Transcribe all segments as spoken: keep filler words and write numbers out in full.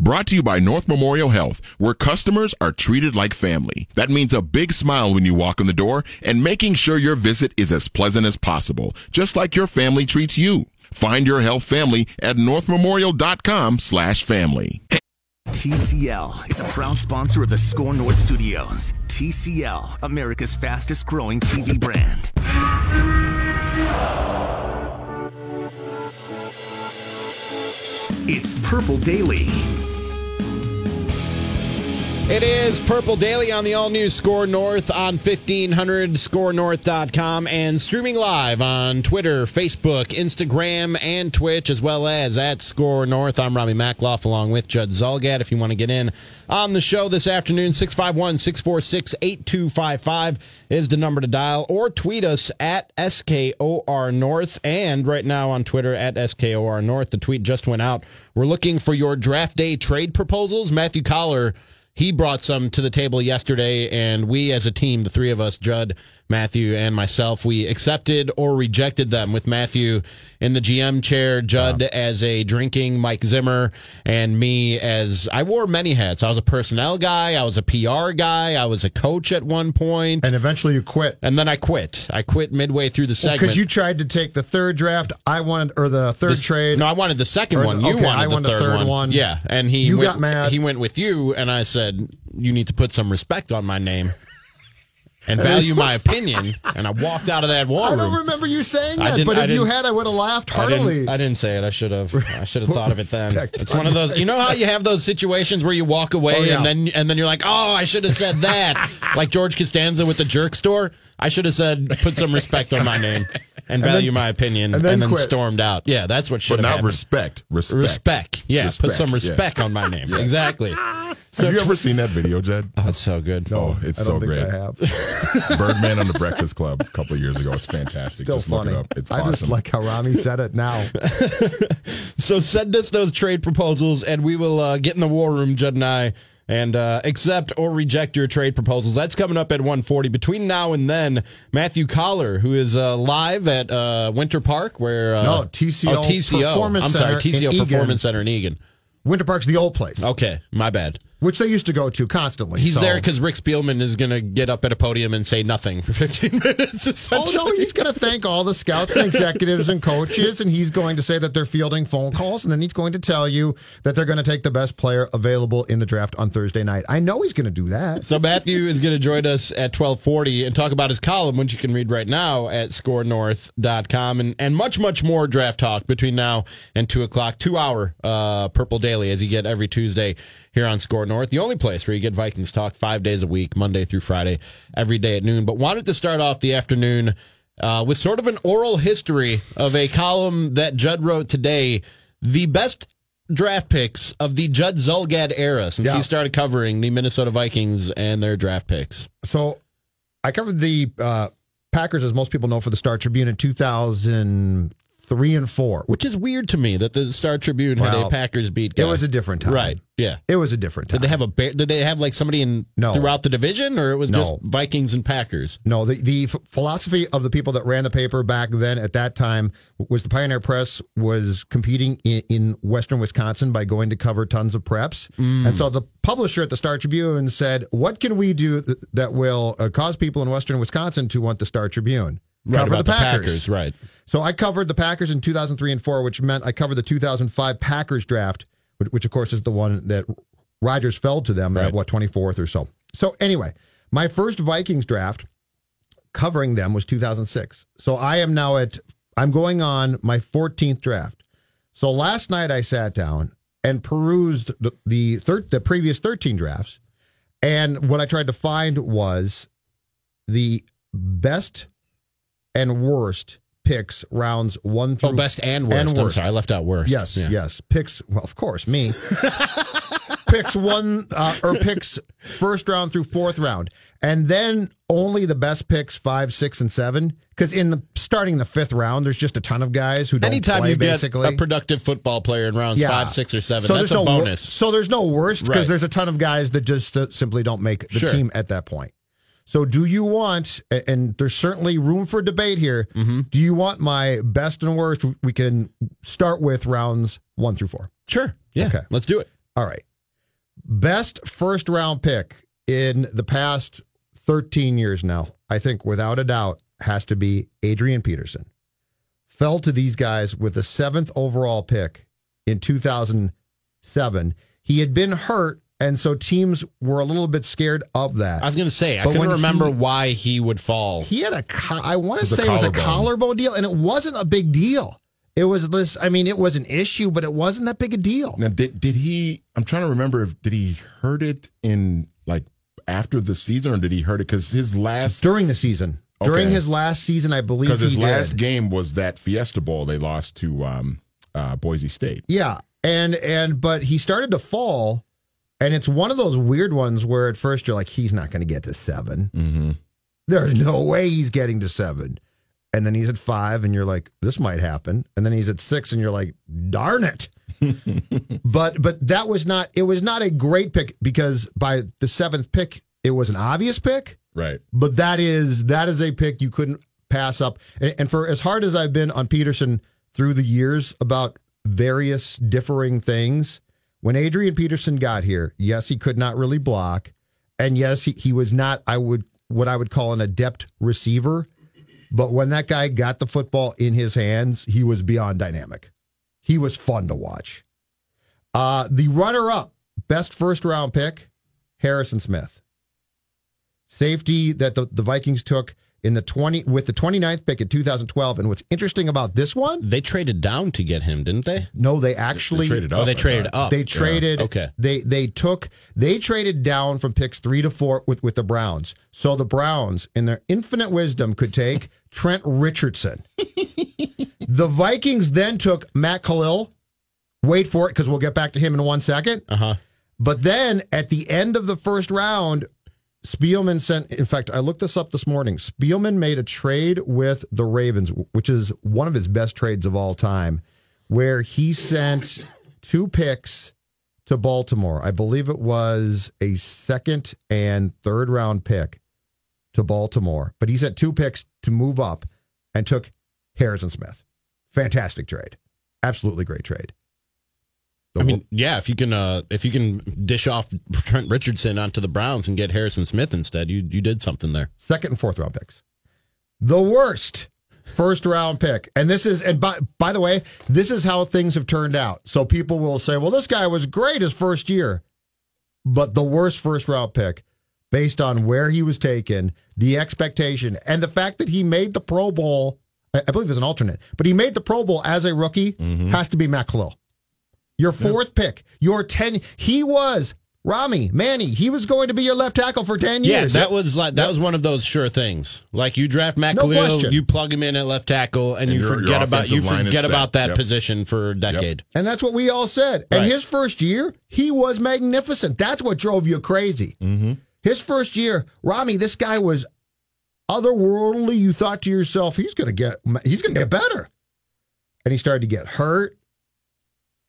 Brought to you by North Memorial Health, where customers are treated like family. That means a big smile when you walk in the door and making sure your visit is as pleasant as possible, just like your family treats you. Find your health family at north memorial dot com slash family. T C L is a proud sponsor of the Score North Studios. T C L, America's fastest growing T V brand. It's Purple Daily. It is Purple Daily on the all-new Score North on fifteen hundred, Score North dot com, and streaming live on Twitter, Facebook, Instagram, and Twitch, as well as at Score North. I'm Rami Makhlouf, along with Judd Zulgad. If you want to get in on the show this afternoon, six five one, six four six, eight two five five is the number to dial, or tweet us at S K O R North, and right now on Twitter at S K O R North. The tweet just went out. We're looking for your draft day trade proposals. Matthew Collar, he brought some to the table yesterday, and we as a team, the three of us, Judd, Matthew, and myself, we accepted or rejected them, with Matthew in the G M chair, Judd wow. as a drinking Mike Zimmer, and me as, I wore many hats. I was a personnel guy, I was a P R guy, I was a coach at one point. And eventually you quit. And then I quit. I quit midway through the segment. Because well, you tried to take the third draft, I wanted, or the third the, trade. No, I wanted the second the, one. You okay, wanted, I the wanted the third, third one. one. Yeah, and he went, got mad. He went with you, and I said, you need to put some respect on my name and value my opinion. And I walked out of that war room. I don't remember you saying that, but if you had, I would have laughed heartily. I didn't, I didn't say it. I should have. I should have thought of it then. It's one of those, you know how you have those situations where you walk away oh, yeah. and then and then you're like, oh, I should have said that. Like George Costanza with the jerk store. I should have said, put some respect on my name and value and then, my opinion, and then, and then stormed out. Yeah, that's what should have happened. But not respect. Respect. Respect. Yeah, respect. Put some respect yeah. on my name. Yes. Exactly. So have you ever seen that video, Jed? Oh, it's so good. No, oh, it's I don't so think great. I have. Birdman on the Breakfast Club a couple of years ago. It's fantastic. Still just funny. Look it up. It's I awesome. I just like how Rami said it now. So send us those trade proposals, and we will uh, get in the war room, Jed and I, and uh, accept or reject your trade proposals. That's coming up at one forty. Between now and then, Matthew Collar, who is uh, live at uh, Winter Park, where uh, no T C O, oh, T C O Performance I'm sorry, Center T C O Performance Center in Eagan. Winter Park's the old place. Okay, my bad. Which they used to go to constantly. He's so. there because Rick Spielman is going to get up at a podium and say nothing for fifteen minutes, essentially. Oh, no, he's going to thank all the scouts and executives and coaches, and he's going to say that they're fielding phone calls, and then he's going to tell you that they're going to take the best player available in the draft on Thursday night. I know he's going to do that. So Matthew is going to join us at twelve forty and talk about his column, which you can read right now at Score North dot com, and, and much, much more draft talk between now and two o'clock, two-hour uh, Purple Daily, as you get every Tuesday here on Score North, the only place where you get Vikings talk five days a week, Monday through Friday, every day at noon. But wanted to start off the afternoon uh, with sort of an oral history of a column that Judd wrote today, the best draft picks of the Judd Zulgad era since yeah. he started covering the Minnesota Vikings and their draft picks. So I covered the uh, Packers, as most people know, for the Star Tribune in two thousand. Three and four. Which is weird to me that the Star Tribune well, had a Packers beat guy. It was a different time. Right, yeah. It was a different time. Did they have a did they have like somebody in no. throughout the division, or it was no. just Vikings and Packers? No, the, the philosophy of the people that ran the paper back then at that time was the Pioneer Press was competing in, in western Wisconsin by going to cover tons of preps. Mm. And so the publisher at the Star Tribune said, what can we do th- that will uh, cause people in western Wisconsin to want the Star Tribune? Right, cover the Packers. the Packers, right? So I covered the Packers in two thousand three and four, which meant I covered the two thousand five Packers draft, which of course is the one that Rodgers fell to them, right. at what, twenty-fourth or so. So anyway, my first Vikings draft covering them was two thousand six. So I am now at, I'm going on my fourteenth draft. So last night I sat down and perused the the, thir- the previous thirteen drafts, and what I tried to find was the best and worst picks rounds one through... Oh, best and worst. And worst. I'm sorry, I left out worst. Yes, yeah. yes. Picks, well, of course, me. picks one, uh, or picks first round through fourth round. And then only the best picks five, six, and seven. Because in the starting the fifth round, there's just a ton of guys who don't Anytime play, you get basically. a productive football player in rounds yeah. five, six, or seven, so that's a no bonus. Wor- so there's no worst, because right. there's a ton of guys that just uh, simply don't make the sure. team at that point. So do you want, and there's certainly room for debate here, mm-hmm. do you want my best and worst? We can start with rounds one through four. Sure. Yeah. Okay. Let's do it. All right. Best first round pick in the past thirteen years now, I think without a doubt, has to be Adrian Peterson. Fell to these guys with the seventh overall pick in two thousand seven. He had been hurt, and so teams were a little bit scared of that. I was going to say, I but couldn't remember he, why he would fall. He had a, I want to say it was a collarbone deal, and it wasn't a big deal. It was this, I mean, it was an issue, but it wasn't that big a deal. Now, did, did he, I'm trying to remember, if did he hurt it in, like, after the season, or did he hurt it? Because his last... During the season. Okay. During his last season, I believe he did. Because his last game was that Fiesta Bowl they lost to um, uh, Boise State. Yeah, and and but he started to fall. And it's one of those weird ones where at first you're like, he's not going to get to seven. Mm-hmm. There's no way he's getting to seven. And then he's at five, and you're like, this might happen. And then he's at six, and you're like, darn it. but but that was not, it was not a great pick, because by the seventh pick, it was an obvious pick. Right. But that is, that is a pick you couldn't pass up. And, and for as hard as I've been on Peterson through the years about various differing things, when Adrian Peterson got here, yes, he could not really block, and yes, he, he was not I would what I would call an adept receiver, but when that guy got the football in his hands, he was beyond dynamic. He was fun to watch. Uh, the runner-up, best first-round pick, Harrison Smith. Safety that the, the Vikings took in the twenty with the twenty-ninth pick in two thousand twelve, and what's interesting about this one... They traded down to get him, didn't they? No, they actually... They traded up. Oh, they traded up. They traded... Yeah. Okay. They, they took... They traded down from picks three to four with, with the Browns. So the Browns, in their infinite wisdom, could take Trent Richardson. The Vikings then took Matt Kalil. Wait for it, because we'll get back to him in one second. Uh-huh. But then, at the end of the first round... Spielman sent, in fact, I looked this up this morning. Spielman made a trade with the Ravens, which is one of his best trades of all time, where he sent two picks to Baltimore. I believe it was a second and third round pick to Baltimore, but he sent two picks to move up and took Harrison Smith. Fantastic trade. Absolutely great trade. I mean, yeah, if you can uh, if you can dish off Trent Richardson onto the Browns and get Harrison Smith instead, you you did something there. Second and fourth round picks. The worst first round pick. And this is and by, by the way, this is how things have turned out. So people will say, well, this guy was great his first year. But the worst first round pick based on where he was taken, the expectation, and the fact that he made the Pro Bowl, I believe as an alternate, but he made the Pro Bowl as a rookie, mm-hmm. has to be Matt Kalil. Your fourth yeah. pick, your ten. He was Rami Manny. He was going to be your left tackle for ten years. Yeah, that was like that yep. was one of those sure things. Like you draft Matt no Kalil, question. you plug him in at left tackle, and, and you your, forget your about you forget about that yep. position for a decade. Yep. And that's what we all said. Right. And his first year, he was magnificent. That's what drove you crazy. Mm-hmm. His first year, Rami, this guy was otherworldly. You thought to yourself, he's gonna get he's gonna get better, and he started to get hurt.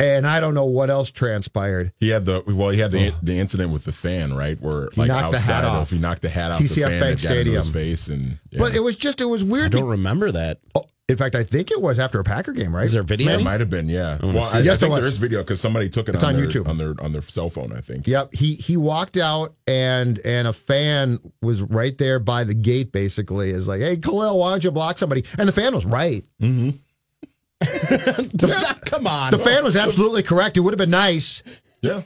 And I don't know what else transpired. He had the well, he had the the incident with the fan, right? Where he like knocked outside the hat off. He knocked the hat off T C F the fan Bank Stadium. His face and, yeah. But it was just it was weird. I don't remember that. Oh, in fact, I think it was after a Packer game, right? Is there video? It might have been, yeah. I well, I, yes, I think there is video because somebody took it it's on, on their, YouTube on their on their cell phone, I think. Yep. He he walked out and and a fan was right there by the gate, basically, is like, hey, Kalil, why don't you block somebody? And the fan was right. Mm-hmm. the, Come on. The fan was absolutely correct. It would have been nice. Yeah.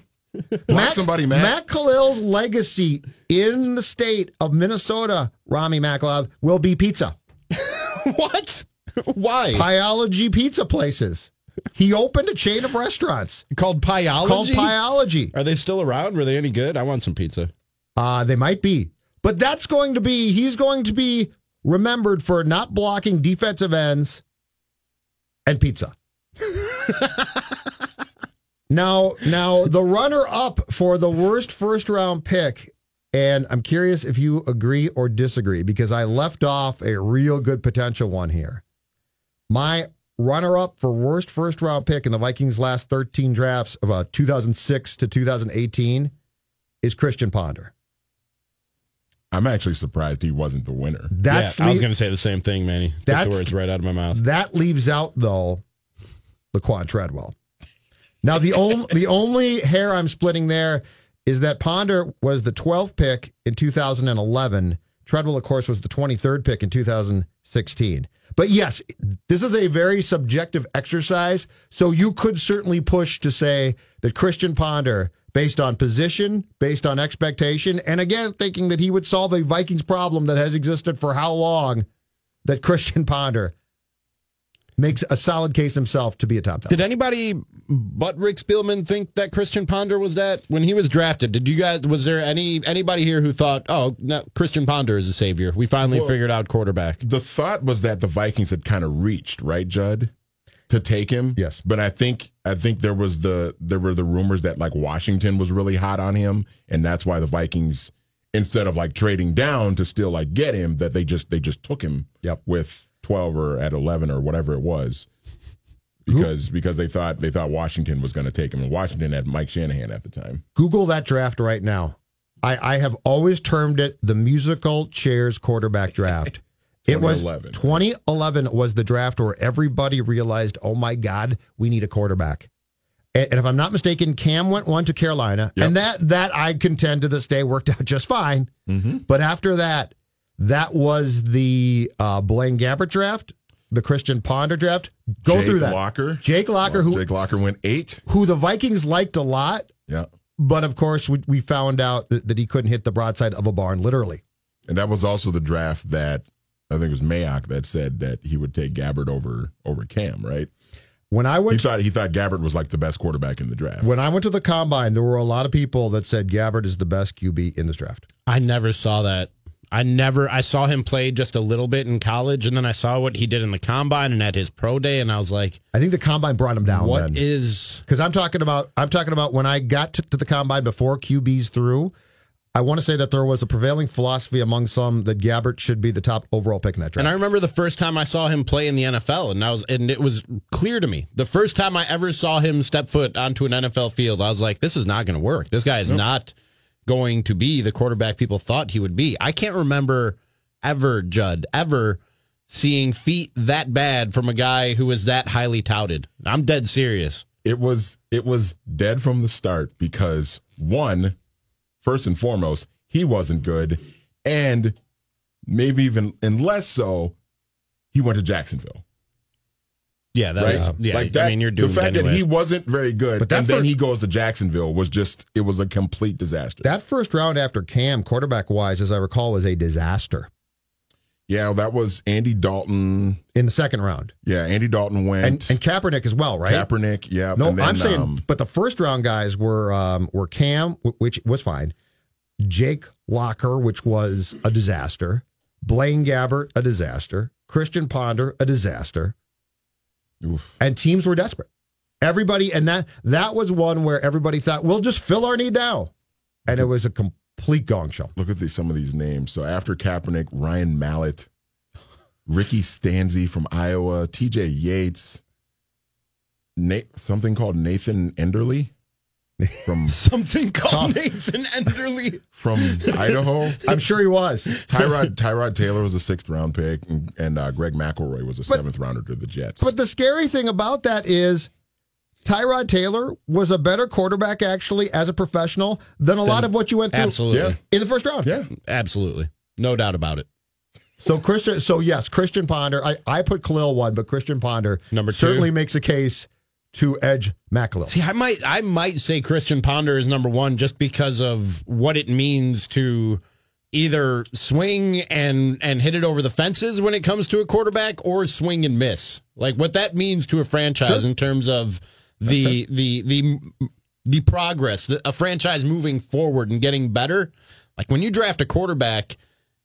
Matt, somebody, Matt. Matt Kalil's legacy in the state of Minnesota, Rami Makhlouf, will be pizza. What? Why? Pieology pizza places. He opened a chain of restaurants. Called Pieology? Called Pieology. Are they still around? Were they any good? I want some pizza. Uh, they might be. But that's going to be, he's going to be remembered for not blocking defensive ends and pizza. Now, now the runner-up for the worst first-round pick, and I'm curious if you agree or disagree, because I left off a real good potential one here. My runner-up for worst first-round pick in the Vikings' last thirteen drafts of uh, two thousand six to two thousand eighteen is Christian Ponder. I'm actually surprised he wasn't the winner. That's yeah, le- I was going to say the same thing, Manny. That's, took the words right out of my mouth. That leaves out, though, Laquan Treadwell. Now, the, on- the only hair I'm splitting there is that Ponder was the twelfth pick in two thousand eleven. Treadwell, of course, was the twenty-third pick in two thousand sixteen. But yes, this is a very subjective exercise, so you could certainly push to say that Christian Ponder, based on position, based on expectation, and again, thinking that he would solve a Vikings problem that has existed for how long, that Christian Ponder makes a solid case himself to be a top top. Did anybody but Rick Spielman think that Christian Ponder was that when he was drafted? Did you guys? Was there any anybody here who thought, oh, no, Christian Ponder is a savior? We finally well, figured out quarterback. The thought was that the Vikings had kind of reached, right, Judd, to take him. Yes, but I think I think there was the there were the rumors that like Washington was really hot on him, and that's why the Vikings, instead of like trading down to still like get him, that they just they just took him. Yep. With twelve or at eleven or whatever it was, because Who? because they thought they thought Washington was going to take him, and Washington had Mike Shanahan at the time. Google that draft right now. I, I have always termed it the musical chairs quarterback draft. It was twenty eleven was the draft where everybody realized, oh my God, we need a quarterback. And, and if I'm not mistaken, Cam went one to Carolina, yep. and that that I contend to this day worked out just fine. Mm-hmm. But after that. That was the uh, Blaine Gabbert draft, the Christian Ponder draft. Go Jake through that. Locker. Jake Locker. Well, who, Jake Locker went eight. Who the Vikings liked a lot. Yeah. But, of course, we, we found out that, that he couldn't hit the broadside of a barn, literally. And that was also the draft that, I think it was Mayock that said that he would take Gabbert over over Cam, right? When I went, he thought, he thought Gabbert was like the best quarterback in the draft. When I went to the Combine, there were a lot of people that said Gabbert is the best Q B in this draft. I never saw that. I never, I saw him play just a little bit in college, and then I saw what he did in the Combine and at his pro day, and I was like, I think the Combine brought him down. What then. is? Because I'm talking about, I'm talking about when I got to, to the Combine before Q Bs threw. I want to say that there was a prevailing philosophy among some that Gabbert should be the top overall pick in that draft. And I remember the first time I saw him play in the N F L, and I was, and it was clear to me. The first time I ever saw him step foot onto an N F L field, I was like, this is not going to work. This guy is nope. not. going to be the quarterback people thought he would be. I can't remember ever, Judd, ever seeing feet that bad from a guy who was that highly touted. I'm dead serious. It was it was dead from the start because, one, first and foremost, he wasn't good, and maybe even and less so, he went to Jacksonville. Yeah, that right? was, yeah. Like that, I mean, you're doomed. The fact anyways. that he wasn't very good, but and first, then he goes to Jacksonville was just it was a complete disaster. That first round after Cam, quarterback wise, as I recall, was a disaster. Yeah, that was Andy Dalton in the second round. Yeah, Andy Dalton went, and, and Kaepernick as well, right? Kaepernick, yeah. No, then, I'm saying, um, but the first round guys were um, were Cam, which was fine. Jake Locker, which was a disaster. Blaine Gabbert, a disaster. Christian Ponder, a disaster. Oof. And teams were desperate. Everybody, and that that was one where everybody thought, we'll just fill our need now. And it was a complete gong show. Look at these, some of these names. So after Kaepernick, Ryan Mallett, Ricky Stanzi from Iowa, T J Yates, Na- something called Nathan Enderle. From something called Nathan Enderle from Idaho. I'm sure he was. Tyrod Tyrod Taylor was a sixth round pick, and, and uh, Greg McElroy was a but, seventh rounder to the Jets. But the scary thing about that is Tyrod Taylor was a better quarterback actually as a professional than a then, lot of what you went through absolutely. in the first round. Yeah, absolutely, no doubt about it. So Christian, so yes, Christian Ponder. I, I put Kalil one, but Christian Ponder number two certainly makes a case to edge Makhlouf. See, I might I might say Christian Ponder is number one just because of what it means to either swing and and hit it over the fences when it comes to a quarterback, or swing and miss. Like what that means to a franchise sure. in terms of the the the the progress, a franchise moving forward and getting better. Like when you draft a quarterback,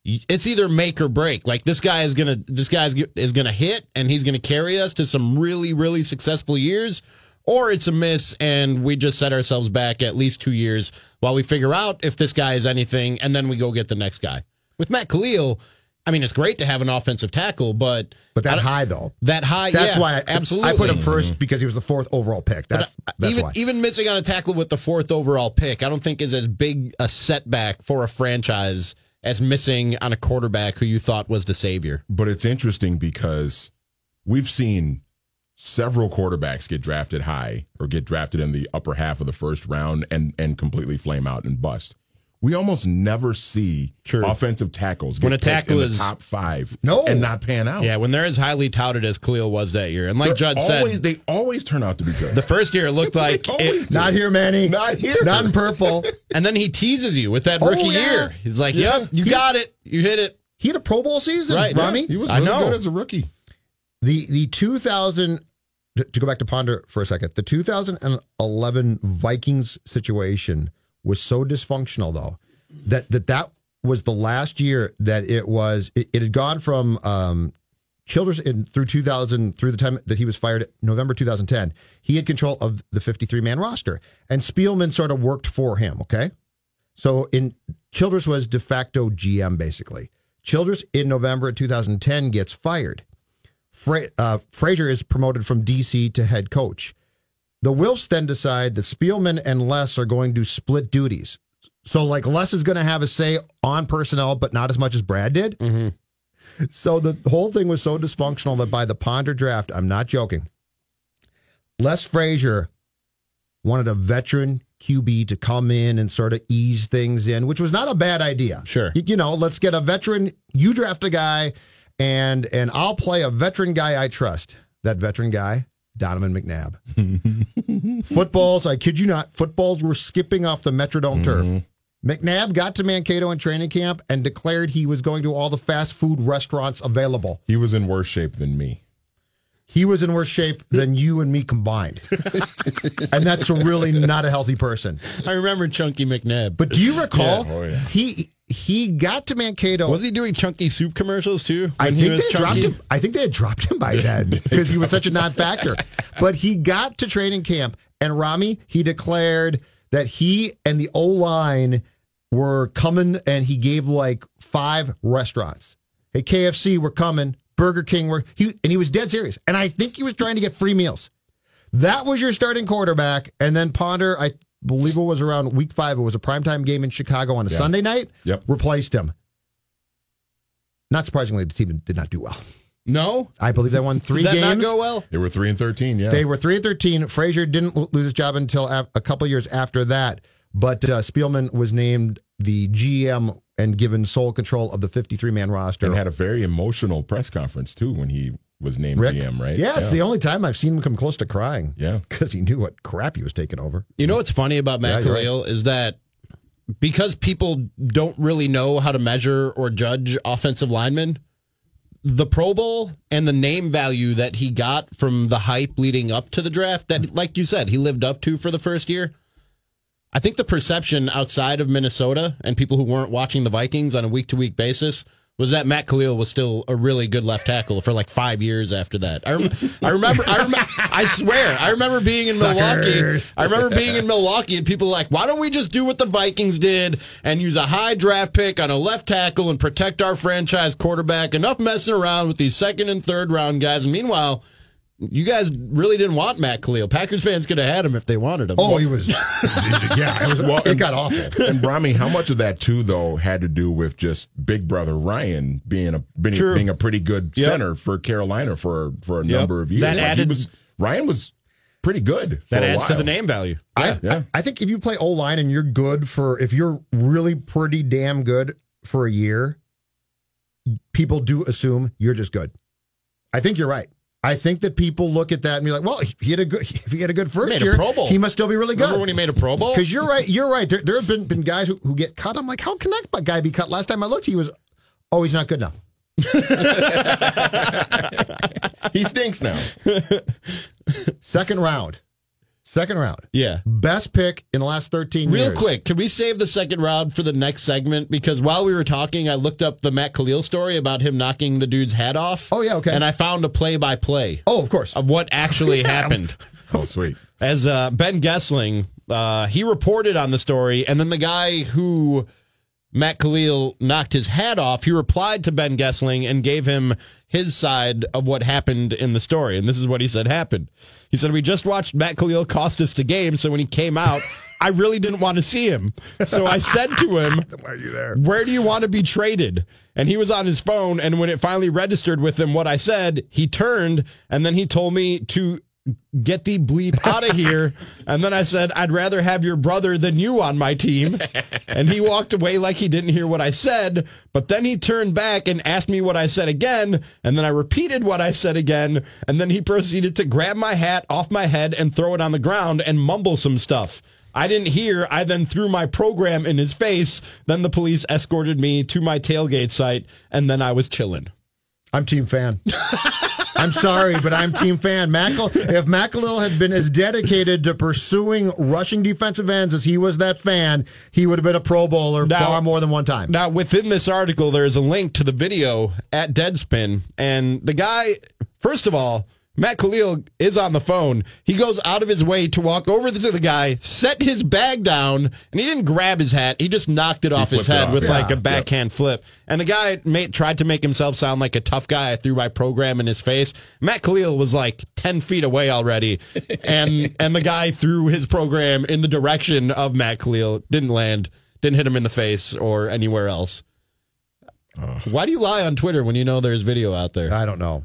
it's either make or break. Like this guy is gonna, this guy is gonna hit, and he's gonna carry us to some really, really successful years, or it's a miss, and we just set ourselves back at least two years while we figure out if this guy is anything, and then we go get the next guy. With Matt Kalil, I mean, it's great to have an offensive tackle, but but that high though, that high, that's yeah, why I, absolutely. I put him first because he was the fourth overall pick. That's, I, that's even why. Even missing on a tackle with the fourth overall pick, I don't think is as big a setback for a franchise as missing on a quarterback who you thought was the savior. But it's interesting because we've seen several quarterbacks get drafted high or get drafted in the upper half of the first round and, and completely flame out and bust. We almost never see True. offensive tackles get when a tackle in the is top five no. and not pan out. Yeah, when they're as highly touted as Kalil was that year. And like they're Judd always, said, they always turn out to be good. The first year it looked like it, not here, Manny. Not here. Not in purple. And then he teases you with that rookie oh, yeah. year. He's like, yeah. "Yep, you he, got it. You hit it." He had a Pro Bowl season, right, Rami? Yeah, he was really I know. good as a rookie. The the two thousand to go back to Ponder for a second. The two thousand eleven Vikings situation was so dysfunctional, though, that that, that was the last year that it was, it, it had gone from um, Childress in, through two thousand, through the time that he was fired, November two thousand ten, he had control of the fifty-three man roster, and Spielman sort of worked for him, okay? So in Childress was de facto G M, basically. Childress in November of two thousand ten gets fired. Fra- uh, Frazier is promoted from D C to head coach. The Wilfs then decide that Spielman and Les are going to split duties. So, like, Les is going to have a say on personnel, but not as much as Brad did. Mm-hmm. So the whole thing was so dysfunctional that by the Ponder draft, I'm not joking, Les Frazier wanted a veteran Q B to come in and sort of ease things in, which was not a bad idea. Sure. You, you know, let's get a veteran, you draft a guy, and and I'll play a veteran guy I trust. That veteran guy, Donovan McNabb. Footballs, I kid you not, footballs were skipping off the Metrodome mm-hmm. turf. McNabb got to Mankato in training camp and declared he was going to all the fast food restaurants available. He was in worse shape than me. He was in worse shape than you and me combined. And that's really not a healthy person. I remember Chunky McNabb. But do you recall? Yeah. Oh, yeah. He he got to Mankato. Was he doing Chunky Soup commercials too? I think, was they dropped him, I think they had dropped him by then because he was such a non-factor. But he got to training camp, and Rami, he declared that he and the O-line were coming, and he gave like five restaurants. Hey, K F C, we're coming. Burger King, were he and he was dead serious. And I think he was trying to get free meals. That was your starting quarterback. And then Ponder, I believe it was around week five. It was a primetime game in Chicago on a yeah. Sunday night. Yep. Replaced him. Not surprisingly, the team did not do well. No? I believe they won three did that games. Did not go well? They were three and thirteen, yeah. They were three and thirteen. Frazier didn't lose his job until a couple years after that. But uh, Spielman was named the G M and given sole control of the fifty-three man roster. And had a very emotional press conference, too, when he was named Rick. G M, right? Yeah, it's yeah. the only time I've seen him come close to crying. Yeah. Because he knew what crap he was taking over. You know what's funny about Matt yeah, Kalil right. is that because people don't really know how to measure or judge offensive linemen, the Pro Bowl and the name value that he got from the hype leading up to the draft that, like you said, he lived up to for the first year, I think the perception outside of Minnesota and people who weren't watching the Vikings on a week-to-week basis was that Matt Kalil was still a really good left tackle for like five years after that. I, rem- I remember, I remember, I swear, I remember being in Suckers. Milwaukee. I remember being in Milwaukee and people were like, why don't we just do what the Vikings did and use a high draft pick on a left tackle and protect our franchise quarterback? Enough messing around with these second and third round guys. And meanwhile, you guys really didn't want Matt Kalil. Packers fans could have had him if they wanted him. Oh, well, he was. Yeah, it, was, well, it got awful. And, Rami, how much of that, too, though, had to do with just big brother Ryan being a being, being a pretty good yep. center for Carolina for, for a yep. number of years? That like added, was, Ryan was pretty good. That adds to the name value. I, yeah, yeah. I, I think if you play O-line and you're good for, if you're really pretty damn good for a year, people do assume you're just good. I think you're right. I think that people look at that and be like, "Well, he had a good, if he had a good first he year, Pro Bowl. He must still be really good." Remember when he made a Pro Bowl? Because you're right, you're right. There, there have been, been guys who, who get cut. I'm like, "How can that guy be cut?" Last time I looked, he was, "Oh, he's not good now." He stinks now. Second round. Second round. Yeah. Best pick in the last thirteen Real years. Real quick, can we save the second round for the next segment? Because while we were talking, I looked up the Matt Kalil story about him knocking the dude's head off. Oh, yeah, okay. And I found a play-by-play. Oh, of course. Of what actually yeah. happened. Oh, sweet. As uh, Ben Gessling, uh, he reported on the story, and then the guy who... Matt Kalil knocked his hat off. He replied to Ben Gessling and gave him his side of what happened in the story. And this is what he said happened. He said, "We just watched Matt Kalil cost us the game, so when he came out, I really didn't want to see him. So I said to him, why are you there? Where do you want to be traded? And he was on his phone, and when it finally registered with him what I said, he turned, and then he told me to... get the bleep out of here. And then I said, I'd rather have your brother than you on my team. And he walked away like he didn't hear what I said. But then he turned back and asked me what I said again. And then I repeated what I said again. And then he proceeded to grab my hat off my head and throw it on the ground and mumble some stuff. I didn't hear. I then threw my program in his face. Then the police escorted me to my tailgate site. And then I was chilling." I'm team fan. I'm sorry, but I'm team fan. Mackle, if Makalil had been as dedicated to pursuing rushing defensive ends as he was that fan, he would have been a Pro Bowler now, far more than one time. Now, within this article, there is a link to the video at Deadspin. And the guy, first of all, Matt Kalil is on the phone. He goes out of his way to walk over to the guy, set his bag down, and he didn't grab his hat. He just knocked it he off his head off. with yeah. like a backhand yep. flip. And the guy made, tried to make himself sound like a tough guy. I threw my program in his face. Matt Kalil was like ten feet away already, and and the guy threw his program in the direction of Matt Kalil. Didn't land. Didn't hit him in the face or anywhere else. Uh, Why do you lie on Twitter when you know there's video out there? I don't know.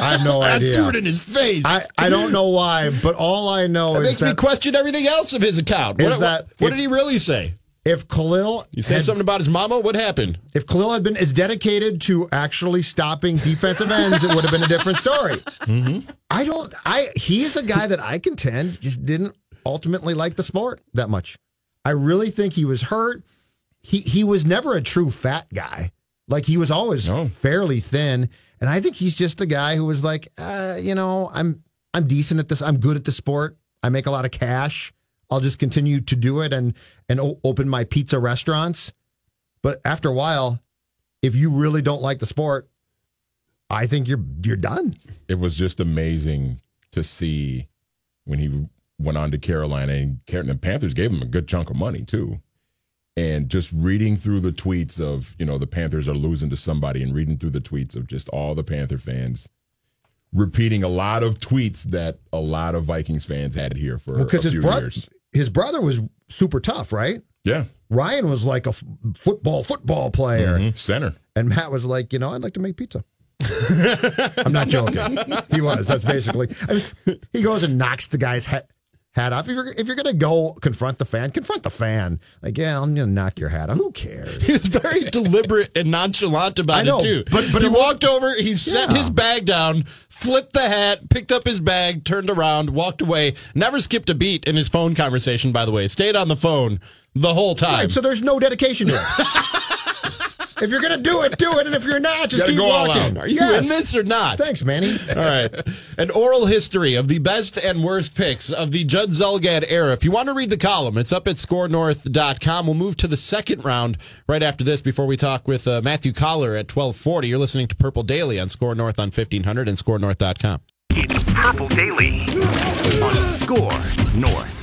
I have no idea. I threw it in his face. I, I don't know why, but all I know that is makes that... makes me question everything else of his account. What, what, that what if, did he really say? If Kalil... You say had, something about his mama? What happened? If Kalil had been as dedicated to actually stopping defensive ends, it would have been a different story. Mm-hmm. I don't... I He's a guy that I contend just didn't ultimately like the sport that much. I really think he was hurt. He, he was never a true fat guy. Like, he was always no. fairly thin. And I think he's just the guy who was like, uh, you know, I'm I'm decent at this. I'm good at the sport. I make a lot of cash. I'll just continue to do it and and o- open my pizza restaurants. But after a while, if you really don't like the sport, I think you're you're done. It was just amazing to see when he went on to Carolina, and the Panthers gave him a good chunk of money too. And just reading through the tweets of, you know, the Panthers are losing to somebody, and reading through the tweets of just all the Panther fans repeating a lot of tweets that a lot of Vikings fans had here for well, a few his bro- years. His brother was super tough, right? Yeah. Ryan was like a f- football, football player. Mm-hmm. Center. And Matt was like, you know, I'd like to make pizza. I'm not joking. He was. That's basically. I mean, he goes and knocks the guy's head. Hat off. If you're, if you're going to go confront the fan, confront the fan. Like, yeah, I'm going to knock your hat off. Who cares? He was very deliberate and nonchalant about I know, it, too. But, but he it, walked over, he set yeah. his bag down, flipped the hat, picked up his bag, turned around, walked away, never skipped a beat in his phone conversation, by the way. Stayed on the phone the whole time. Right, so there's no dedication to it. If you're going to do it, do it. And if you're not, just you keep go walking. Are you yes. in this or not? Thanks, Manny. All right. An oral history of the best and worst picks of the Judd Zulgad era. If you want to read the column, it's up at score north dot com. We'll move to the second round right after this before we talk with uh, Matthew Collar at twelve forty. You're listening to Purple Daily on Score North on fifteen hundred and score north dot com. It's Purple Daily on Score North.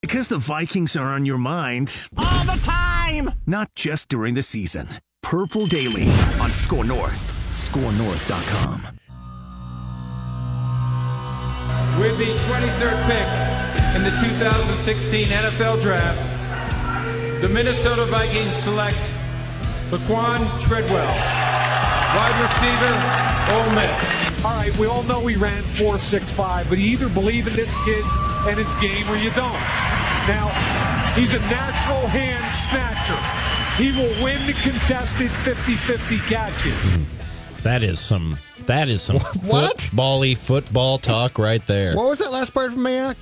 Because the Vikings are on your mind all the time, not just during the season. Purple Daily on Score North, score north dot com. With the twenty-third pick in the two thousand sixteen N F L Draft, the Minnesota Vikings select Laquan Treadwell, wide receiver, Ole Miss. All right, we all know he ran four six five, but you either believe in this kid and his game or you don't. Now, he's a natural hand snatcher. He will win the contested fifty-fifty catches. That is some that is some what? football-y football talk right there. What was that last part from Mayock?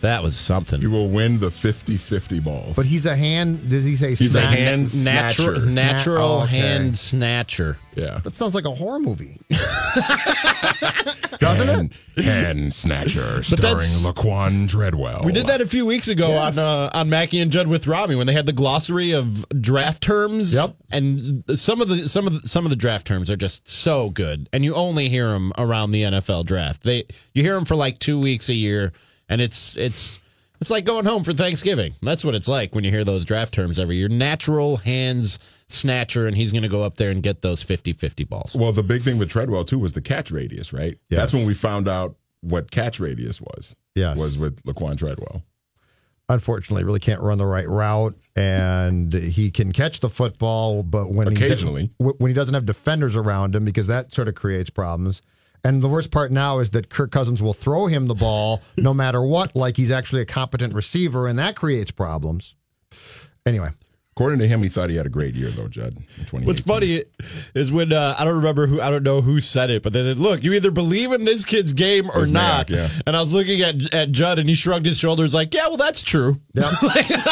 That was something. You will win the fifty-fifty balls. But he's a hand, does he say he's snatcher? He's a hand snatcher. Natural, natural oh, okay. hand snatcher. Yeah. That sounds like a horror movie. Doesn't hand, it? Hand snatcher starring Laquan Treadwell. We did that a few weeks ago yes. on uh, on Mackie and Judd with Rami when they had the glossary of draft terms. Yep. And some of the some of the, some of the draft terms are just so good. And you only hear them around the N F L draft. They you hear them for like two weeks a year. And it's it's it's like going home for Thanksgiving. That's what it's like when you hear those draft terms every year. Natural hands snatcher, and he's going to go up there and get those fifty-fifty balls. Well, the big thing with Treadwell, too, was the catch radius, right? Yes. That's when we found out what catch radius was, yes. was with Laquan Treadwell. Unfortunately, really can't run the right route, and he can catch the football, but when Occasionally. He when he doesn't have defenders around him, because that sort of creates problems. And the worst part now is that Kirk Cousins will throw him the ball no matter what, like he's actually a competent receiver, and that creates problems. Anyway. According to him, he thought he had a great year, though, Judd. In what's funny is when, uh, I don't remember who, I don't know who said it, but they said, look, you either believe in this kid's game or not. Mayock, yeah. And I was looking at, at Judd, and he shrugged his shoulders like, yeah, well, that's true. Yep. like, yep.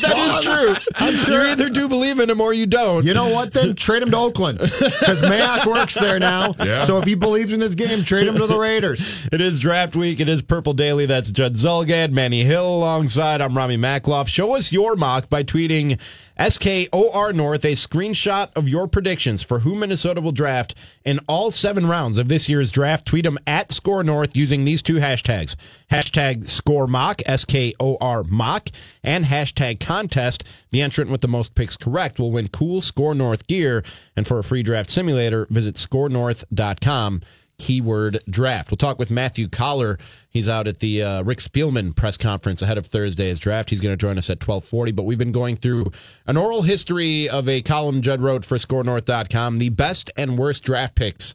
That well, is true. I'm sure you either do believe in him or you don't. You know what, then? Trade him to Oakland, because Mayock works there now. Yeah. So if he believes in his game, trade him to the Raiders. It is draft week. It is Purple Daily. That's Judd Zulgad, Manny Hill alongside. I'm Rami Makhlouf. Show us your mock by tweeting. Tweeting S K O R North a screenshot of your predictions for who Minnesota will draft in all seven rounds of this year's draft. Tweet them at Score North using these two hashtags. Hashtag Score Mock, S K O R Mock, and hashtag Contest. The entrant with the most picks correct will win cool Score North gear. And for a free draft simulator, visit Score North dot com. Keyword draft. We'll talk with Matthew Collar. He's out at the uh, Rick Spielman press conference ahead of Thursday's draft. He's going to join us at twelve forty, but we've been going through an oral history of a column Judd wrote for Score North dot com, the best and worst draft picks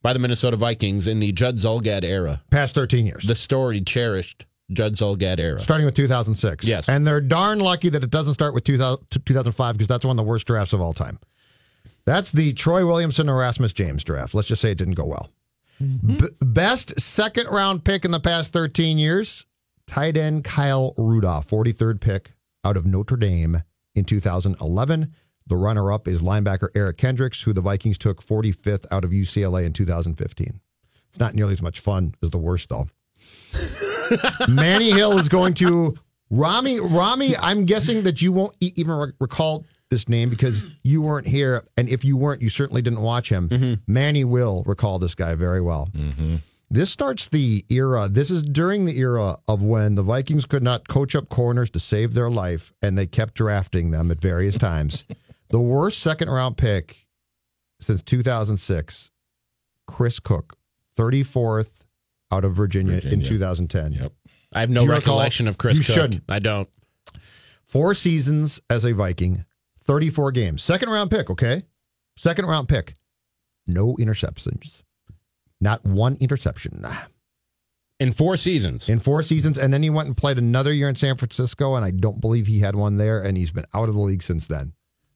by the Minnesota Vikings in the Judd Zulgad era. Past thirteen years. The story cherished Judd Zulgad era. Starting with two thousand six. Yes. And they're darn lucky that it doesn't start with two thousand, two thousand five because that's one of the worst drafts of all time. That's the Troy Williamson Erasmus James draft. Let's just say it didn't go well. Mm-hmm. B- best second-round pick in the past thirteen years, tight end Kyle Rudolph, forty-third pick out of Notre Dame in two thousand eleven. The runner-up is linebacker Eric Kendricks, who the Vikings took forty-fifth out of U C L A in two thousand fifteen. It's not nearly as much fun as the worst, though. Manny Hill is going to Rami. Rami, I'm guessing that you won't e- even re- recall this name because you weren't here, and if you weren't, you certainly didn't watch him. Mm-hmm. Manny will recall this guy very well. Mm-hmm. This starts the era. This is during the era of when the Vikings could not coach up corners to save their life, and they kept drafting them at various times. The worst second-round pick since two thousand six, Chris Cook, thirty-fourth out of Virginia, Virginia. in two thousand ten. Yep. I have no recollection recall? of Chris you Cook. Shouldn't. I don't. Four seasons as a Viking. thirty-four games. Second round pick, okay? Second round pick. No interceptions. Not one interception. In four seasons. In four seasons. And then he went and played another year in San Francisco, and I don't believe he had one there, and he's been out of the league since then.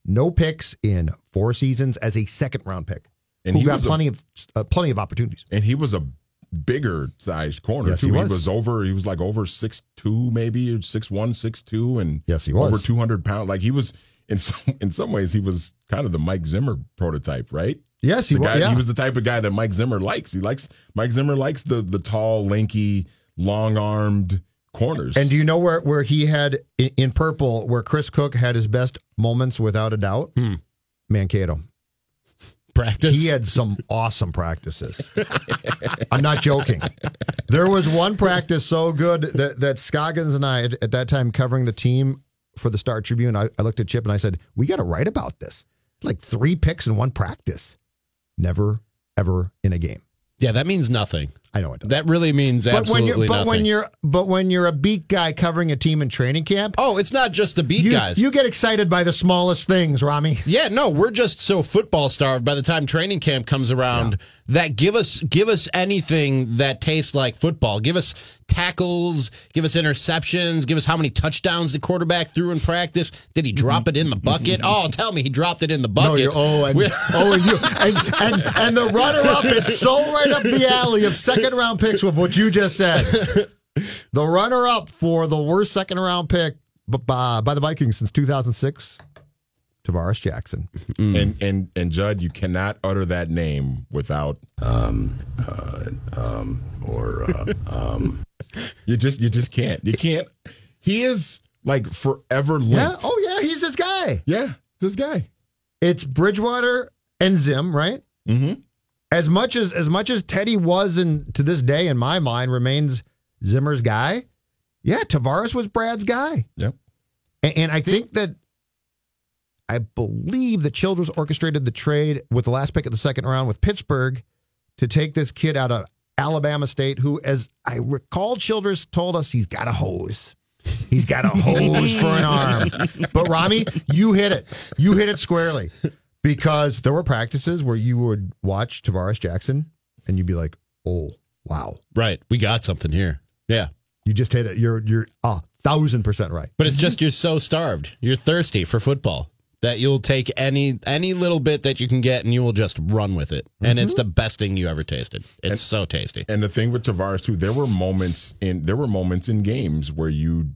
No picks in four seasons as a second round pick. And he got plenty a, of uh, plenty of opportunities. And he was a bigger sized corner, yes, too. He was. he was over, he was like over six foot two, maybe, six one, six two, and yes, he was. Over two hundred pounds. Like he was. In some, in some ways, he was kind of the Mike Zimmer prototype, right? Yes, he the was. Guy, yeah. He was the type of guy that Mike Zimmer likes. He likes Mike Zimmer likes the the tall, lanky, long-armed corners. And do you know where, where he had, in, in purple, where Chris Cook had his best moments without a doubt? Hmm. Mankato. Practice? He had some awesome practices. I'm not joking. There was one practice so good that, that Scoggins and I, at that time covering the team, for the Star Tribune, I, I looked at Chip and I said, we got to write about this. Like three picks in one practice. Never, ever in a game. Yeah, that means nothing. I know it doesn't. That really means absolutely but when you're, but nothing. When you're, but when you're a beat guy covering a team in training camp... Oh, it's not just the beat you, guys. You get excited by the smallest things, Rami. Yeah, no, we're just so football-starved by the time training camp comes around yeah. that give us give us anything that tastes like football. Give us tackles, give us interceptions, give us how many touchdowns the quarterback threw in practice. Did he drop it in the bucket? Oh, tell me he dropped it in the bucket. No, you're, oh, and, oh, and, you, and, and, and the runner-up is so right up the alley of second... Second-round picks with what you just said. The runner-up for the worst second-round pick by, by the Vikings since two thousand six, Tavares Jackson. Mm. And, and and Judd, you cannot utter that name without um uh, um or uh, um. You just you just can't you can't. He is like forever linked. Yeah. Oh yeah, he's this guy. Yeah, this guy. It's Bridgewater and Zim, right? Mm-hmm. As much as as much as Teddy was, and to this day in my mind remains Zimmer's guy, yeah, Tavares was Brad's guy. Yep. And, and I think that I believe that Childress orchestrated the trade with the last pick of the second round with Pittsburgh to take this kid out of Alabama State, who, as I recall, Childress told us he's got a hose. He's got a hose for an arm. But Rami, you hit it. You hit it squarely. Because there were practices where you would watch Tavares Jackson and you'd be like, oh, wow. Right. We got something here. Yeah. You just hit it. You're you're a thousand percent right. But it's just you're so starved. You're thirsty for football that you'll take any any little bit that you can get and you will just run with it. And mm-hmm. it's the best thing you ever tasted. It's and, so tasty. And the thing with Tavares too, there were moments in there were moments in games where you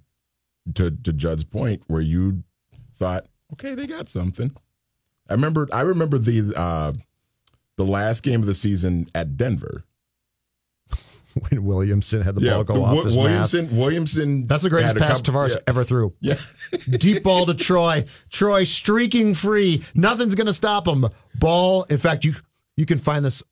to to Judd's point, where you thought, okay, they got something. I remember. I remember the uh, the last game of the season at Denver when Williamson had the yeah, ball go the, off his Williamson. Mask. Williamson. That's the greatest pass couple, Tavares yeah. ever threw. Yeah, deep ball to Troy. Troy streaking free. Nothing's going to stop him. Ball. In fact, you you can find this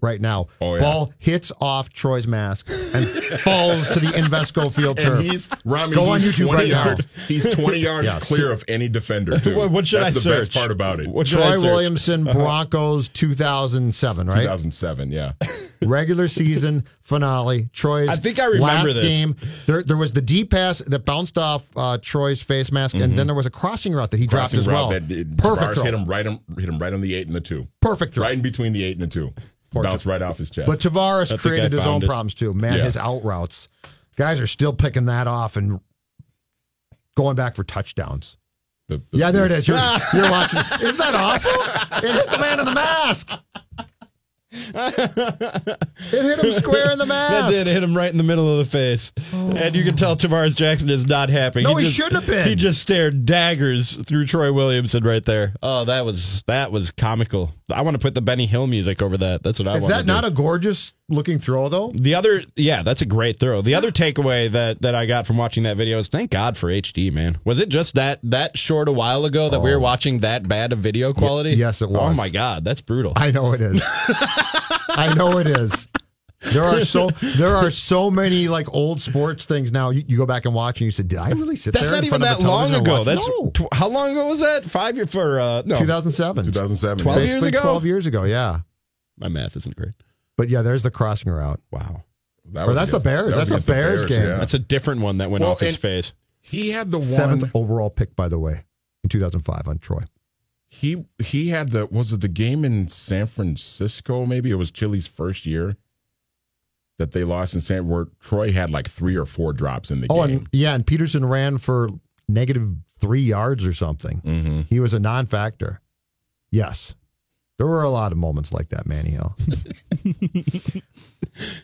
right now. Oh, yeah. Ball hits off Troy's mask and falls to the Invesco field turf. And he's, Rami, go he's on YouTube right yards, now. He's twenty yards yes. clear of any defender, too. What should That's I the search? Best part about it. What Troy Williamson, Broncos, two thousand seven, right? two thousand seven, yeah. Regular season finale. Troy's I think I remember last this. game. There, there was the deep pass that bounced off uh, Troy's face mask, mm-hmm. and then there was a crossing route that he crossing dropped as well. That did, Perfect hit him, right, hit him right on the eight and the two. Perfect throw. Right in between the eight and the two. Bounced right off his chest. But Tavares created his own it. problems, too. Man, yeah. his out routes. Guys are still picking that off and going back for touchdowns. The, the, yeah, there it is. You're, you're watching. Isn't that awful? It hit the man in the mask. It hit him square in the mask. That did. It hit him right in the middle of the face. Oh. And you can tell Tavares Jackson is not happy. No, he, he just, shouldn't have been. He just stared daggers through Troy Williamson right there. Oh, that was that was comical. I want to put the Benny Hill music over that. That's what I is want to do. Is that not a gorgeous looking throw, though? The other, yeah, that's a great throw. The other takeaway that, that I got from watching that video is thank God for H D, man. Was it just that that short a while ago that oh. we were watching that bad of video quality? Y- yes, it was. Oh, my God. That's brutal. I know it is. I know it is. There are so there are so many like old sports things now. You, you go back and watch, and you said, "Did I really sit That's there?" That's not in front even that long ago. That's no. tw- how long ago was that? Five years for uh, no two thousand seven, two thousand seven, twelve years ago. Twelve years ago, yeah. My math isn't great, but yeah, there's the crossing route. Wow, that or that's the Bears. That that's a Bears, Bears game. Yeah. That's a different one that went well, off his face. He had the one, seventh overall pick, by the way, in two thousand five on Troy. He he had the was it the game in San Francisco? Maybe it was Chili's first year that they lost in San where Troy had like three or four drops in the oh, game. And, yeah, and Peterson ran for negative three yards or something. Mm-hmm. He was a non-factor. Yes, there were a lot of moments like that, Manny Hill. Did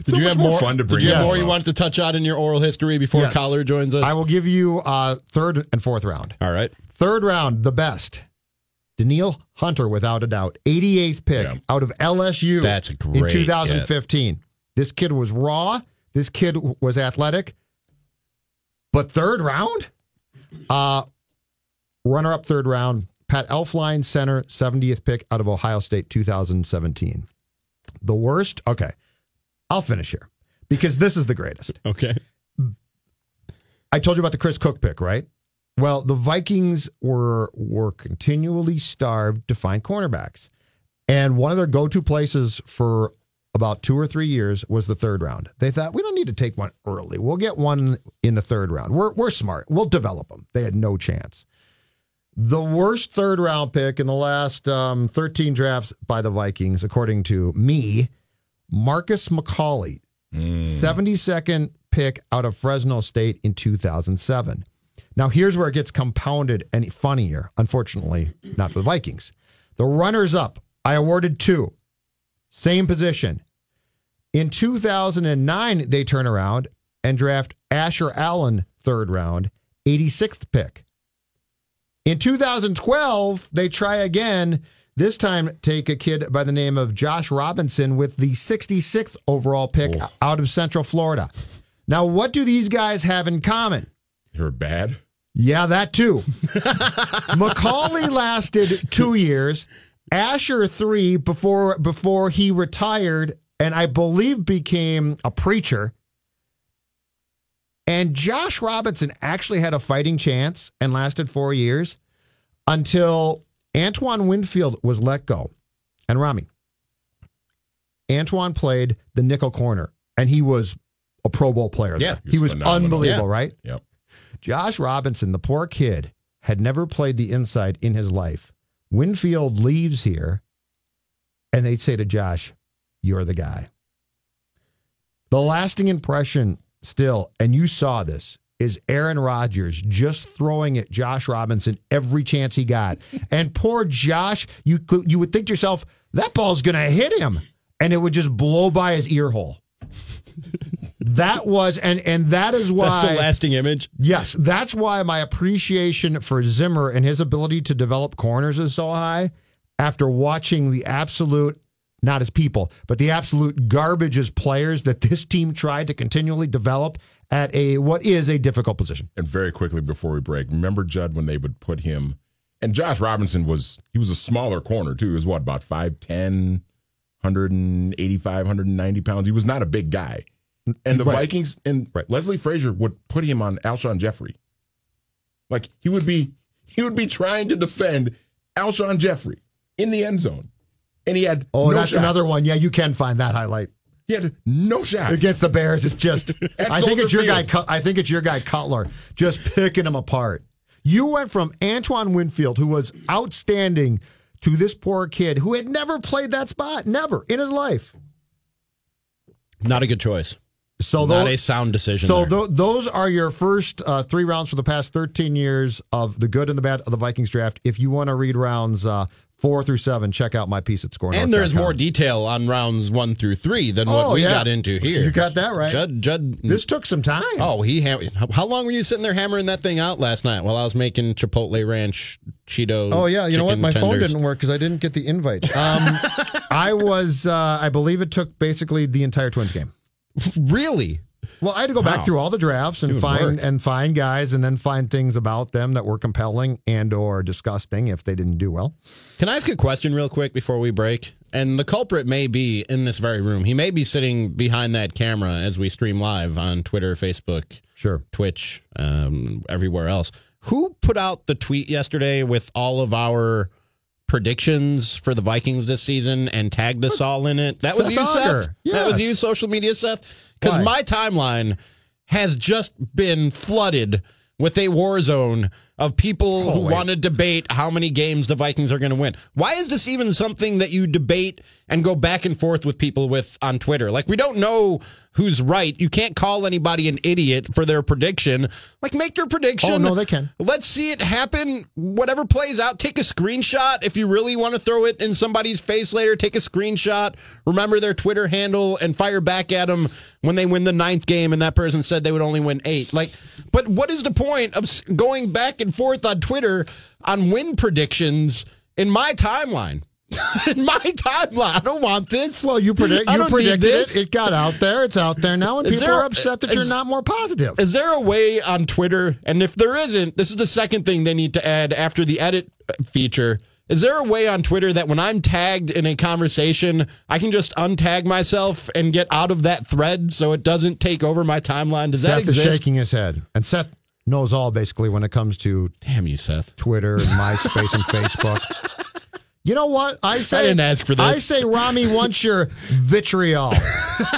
so you have more fun to bring? Did you have more you wanted to touch on in your oral history before yes. Collar joins us? I will give you uh, third and fourth round. All right, third round, the best. Daniil Hunter, without a doubt, eighty-eighth pick yeah. out of L S U That's a great in two thousand fifteen. Get. This kid was raw. This kid was athletic. But third round? Uh, runner-up third round, Pat Elflein, center, seventieth pick out of Ohio State, two thousand seventeen. The worst? Okay. I'll finish here because this is the greatest. Okay. I told you about the Chris Cook pick, right? Well, the Vikings were were continually starved to find cornerbacks. And one of their go-to places for about two or three years was the third round. They thought, we don't need to take one early. We'll get one in the third round. We're we're smart. We'll develop them. They had no chance. The worst third round pick in the last um, thirteen drafts by the Vikings, according to me, Marcus McCauley, mm. seventy-second pick out of Fresno State in two thousand seven. Now, here's where it gets compounded and funnier, unfortunately, not for the Vikings. The runners-up, I awarded two. Same position. In two thousand nine, they turn around and draft Asher Allen, third round, eighty-sixth pick. In two thousand twelve, they try again, this time take a kid by the name of Josh Robinson with the sixty-sixth overall pick oh. out of Central Florida. Now, what do these guys have in common? They're bad? Yeah, that too. McCauley lasted two years. Asher three before before he retired, and I believe became a preacher. And Josh Robinson actually had a fighting chance and lasted four years until Antoine Winfield was let go. And Rami, Antoine played the nickel corner, and he was a Pro Bowl player. Yeah, he was, he was unbelievable, yeah. right? Yep. Josh Robinson, the poor kid, had never played the inside in his life. Winfield leaves here, and they say to Josh, you're the guy. The lasting impression still, and you saw this, is Aaron Rodgers just throwing at Josh Robinson every chance he got. And poor Josh, you could, you would think to yourself, that ball's going to hit him, and it would just blow by his ear hole. That was, and and that is why... That's the lasting image? Yes. That's why my appreciation for Zimmer and his ability to develop corners is so high after watching the absolute, not as people, but the absolute garbage as players that this team tried to continually develop at a what is a difficult position. And very quickly before we break, remember Judd when they would put him... And Josh Robinson was, he was a smaller corner too. He was what, about five ten, one eighty-five, one ninety pounds? He was not a big guy. And the right. Vikings and right. Leslie Frazier would put him on Alshon Jeffrey. Like he would be he would be trying to defend Alshon Jeffrey in the end zone. And he had Oh, no that's shot. Another one. Yeah, you can find that highlight. He had no shot. Against the Bears, it's just I think it's your field. guy I think it's your guy Cutler just picking him apart. You went from Antoine Winfield, who was outstanding, to this poor kid who had never played that spot, never in his life. Not a good choice. So Not those, a sound decision. So th- those are your first uh, three rounds for the past thirteen years of the good and the bad of the Vikings draft. If you want to read rounds uh, four through seven, check out my piece at Score North dot com. And there's more detail on rounds one through three than what oh, we yeah. got into here. You got that right. Judd, Judd. This took some time. Oh, he ha- how long were you sitting there hammering that thing out last night while I was making Chipotle Ranch Cheetos? Oh, yeah. You know what? My tenders. phone didn't work because I didn't get the invite. Um, I was, uh, I believe it took basically the entire Twins game. Really? Well, I had to go wow. back through all the drafts and Dude, find work. and find guys and then find things about them that were compelling and or disgusting if they didn't do well. Can I ask a question real quick before we break? And the culprit may be in this very room. He may be sitting behind that camera as we stream live on Twitter, Facebook, sure, Twitch, um, everywhere else. Who put out the tweet yesterday with all of our predictions for the Vikings this season and tagged us all in it? That was you, Seth? Yes. That was you, social media, Seth? Because my timeline has just been flooded with a war zone of people oh, who wait. want to debate how many games the Vikings are going to win. Why is this even something that you debate and go back and forth with people with on Twitter? Like, we don't know who's right. You can't call anybody an idiot for their prediction. Like, make your prediction. Oh, no, they can. Let's see it happen. Whatever plays out, take a screenshot. If you really want to throw it in somebody's face later, take a screenshot. Remember their Twitter handle and fire back at them when they win the ninth game and that person said they would only win eight. Like, but what is the point of going back and forth on Twitter on win predictions in my timeline? In my timeline, I don't want this. Well, you predict. You predicted it. It got out there. It's out there now, and people are upset that you're not more positive. Is there a way on Twitter? And if there isn't, this is the second thing they need to add after the edit feature. Is there a way on Twitter that when I'm tagged in a conversation, I can just untag myself and get out of that thread so it doesn't take over my timeline? Does that exist? Seth is shaking his head, and Seth knows all basically when it comes to damn you, Seth. Twitter, and MySpace, and Facebook. You know what? I say I didn't ask for this. I say Rami wants your vitriol.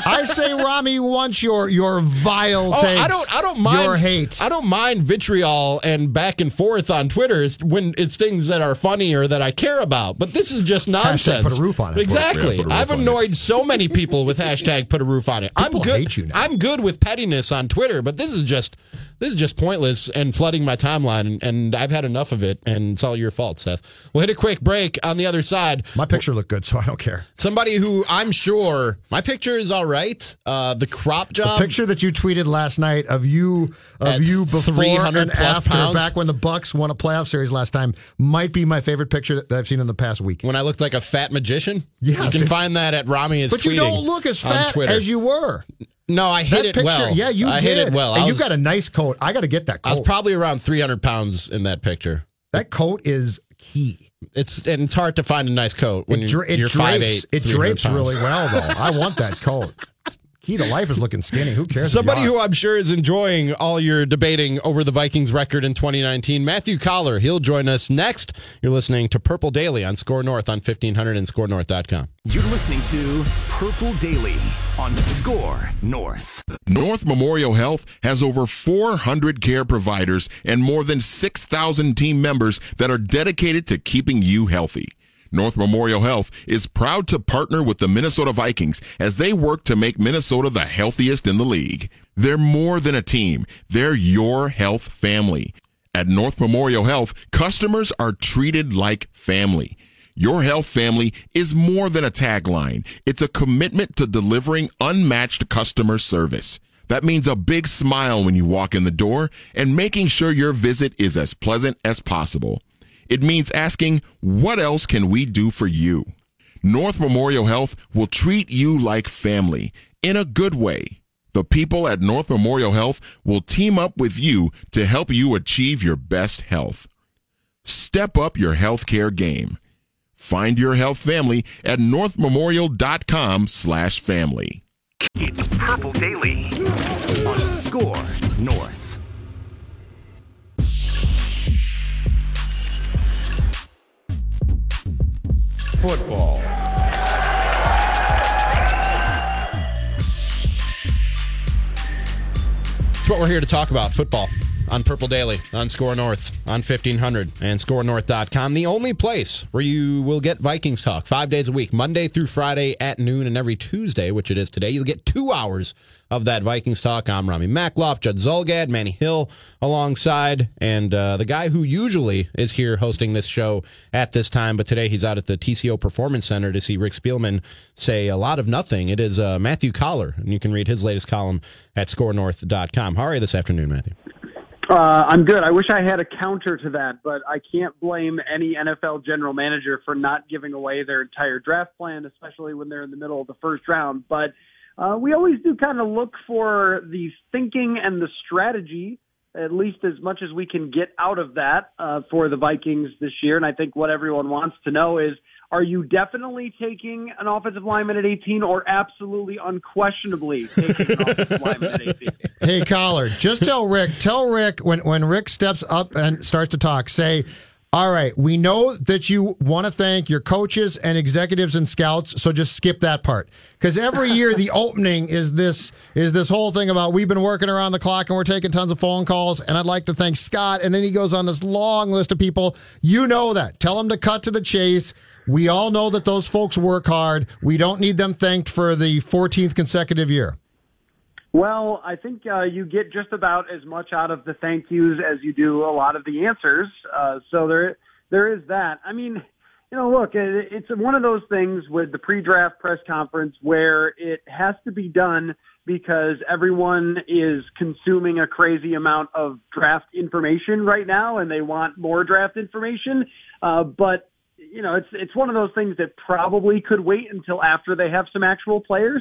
I say Rami wants your your vile takes. Oh, I don't I don't mind your hate. I don't mind vitriol and back and forth on Twitter when it's things that are funny or that I care about. But this is just nonsense. Hashtag put a roof on it. Exactly. Yeah, roof I've annoyed it. so many people with hashtag put a roof on it. People I'm good hate you now. I'm good with pettiness on Twitter, but this is just this is just pointless and flooding my timeline, and I've had enough of it, and it's all your fault, Seth. We'll hit a quick break. On the other side, my picture looked good, so I don't care. Somebody who I'm sure my picture is all right. Uh, the crop job, the picture that you tweeted last night of you of At you before and after, pounds. back when the Bucks won a playoff series last time, might be my favorite picture that I've seen in the past week. When I looked like a fat magician, yes, you can find that at Rami is tweeting. But you don't look as fat as you were. No, I hit that it picture, well. Yeah, you I did. hit it well. And was, you got a nice coat. I got to get that coat. I was probably around three hundred pounds in that picture. That coat is key. It's and it's hard to find a nice coat when it dra- you're five eight. It drapes pounds. really well, though. I want that coat. Key to life is looking skinny. Who cares? Somebody who I'm sure is enjoying all your debating over the Vikings record in twenty nineteen, Matthew Collar. He'll join us next. You're listening to Purple Daily on Score North on fifteen hundred and score north dot com. You're listening to Purple Daily on Score North. North Memorial Health has over four hundred care providers and more than six thousand team members that are dedicated to keeping you healthy. North Memorial Health is proud to partner with the Minnesota Vikings as they work to make Minnesota the healthiest in the league. They're more than a team. They're your health family. At North Memorial Health, customers are treated like family. Your health family is more than a tagline. It's a commitment to delivering unmatched customer service. That means a big smile when you walk in the door and making sure your visit is as pleasant as possible. It means asking, what else can we do for you? North Memorial Health will treat you like family in a good way. The people at North Memorial Health will team up with you to help you achieve your best health. Step up your healthcare game. Find your health family at north memorial dot com slash family. It's Purple Daily on Score North. Football. That's what we're here to talk about, football, on Purple Daily, on Score North, on fifteen hundred, and score north dot com, the only place where you will get Vikings talk five days a week, Monday through Friday at noon, and every Tuesday, which it is today, you'll get two hours of that Vikings talk. I'm Rami Makhlouf, Judd Zulgad, Manny Hill alongside, and uh, the guy who usually is here hosting this show at this time, but today he's out at the T C O Performance Center to see Rick Spielman say a lot of nothing. It is uh, Matthew Collar, and you can read his latest column at score north dot com. How are you this afternoon, Matthew? Uh, I'm good. I wish I had a counter to that, but I can't blame any N F L general manager for not giving away their entire draft plan, especially when they're in the middle of the first round. But uh, we always do kind of look for the thinking and the strategy, at least as much as we can get out of that uh, for the Vikings this year. And I think what everyone wants to know is, are you definitely taking an offensive lineman at eighteen or absolutely unquestionably taking an offensive lineman at eighteen? Hey, Collar, just tell Rick, tell Rick when, when Rick steps up and starts to talk, say, all right, we know that you want to thank your coaches and executives and scouts, so just skip that part. Because every year the opening is this is this whole thing about we've been working around the clock and we're taking tons of phone calls, and I'd like to thank Scott. And then he goes on this long list of people. You know that. Tell him to cut to the chase. We all know that those folks work hard. We don't need them thanked for the fourteenth consecutive year. Well, I think uh, you get just about as much out of the thank yous as you do a lot of the answers. Uh, so there, there is that. I mean, you know, look, it, it's one of those things with the pre-draft press conference where it has to be done because everyone is consuming a crazy amount of draft information right now, and they want more draft information. Uh, but You know, it's it's one of those things that probably could wait until after they have some actual players,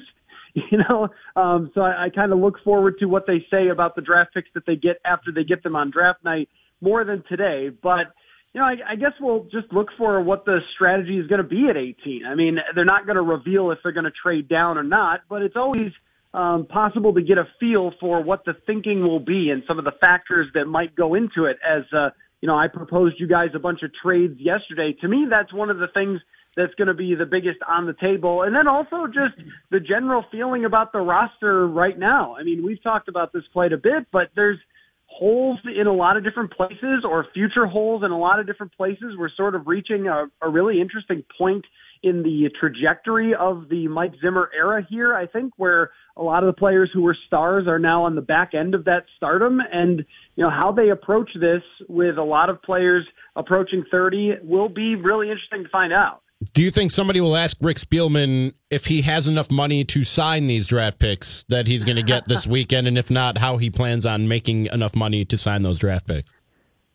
you know. Um, so I, I kind of look forward to what they say about the draft picks that they get after they get them on draft night more than today. But, you know, I, I guess we'll just look for what the strategy is going to be at eighteen. I mean, they're not going to reveal if they're going to trade down or not, but it's always um, possible to get a feel for what the thinking will be and some of the factors that might go into it as uh, you know, I proposed you guys a bunch of trades yesterday. To me, that's one of the things that's going to be the biggest on the table. And then also just the general feeling about the roster right now. I mean, we've talked about this quite a bit, but there's holes in a lot of different places, or future holes in a lot of different places. We're sort of reaching a, a really interesting point in the trajectory of the Mike Zimmer era here, I think, where a lot of the players who were stars are now on the back end of that stardom. And, you know, how they approach this with a lot of players approaching thirty will be really interesting to find out. Do you think somebody will ask Rick Spielman if he has enough money to sign these draft picks that he's going to get this weekend? And if not, how he plans on making enough money to sign those draft picks?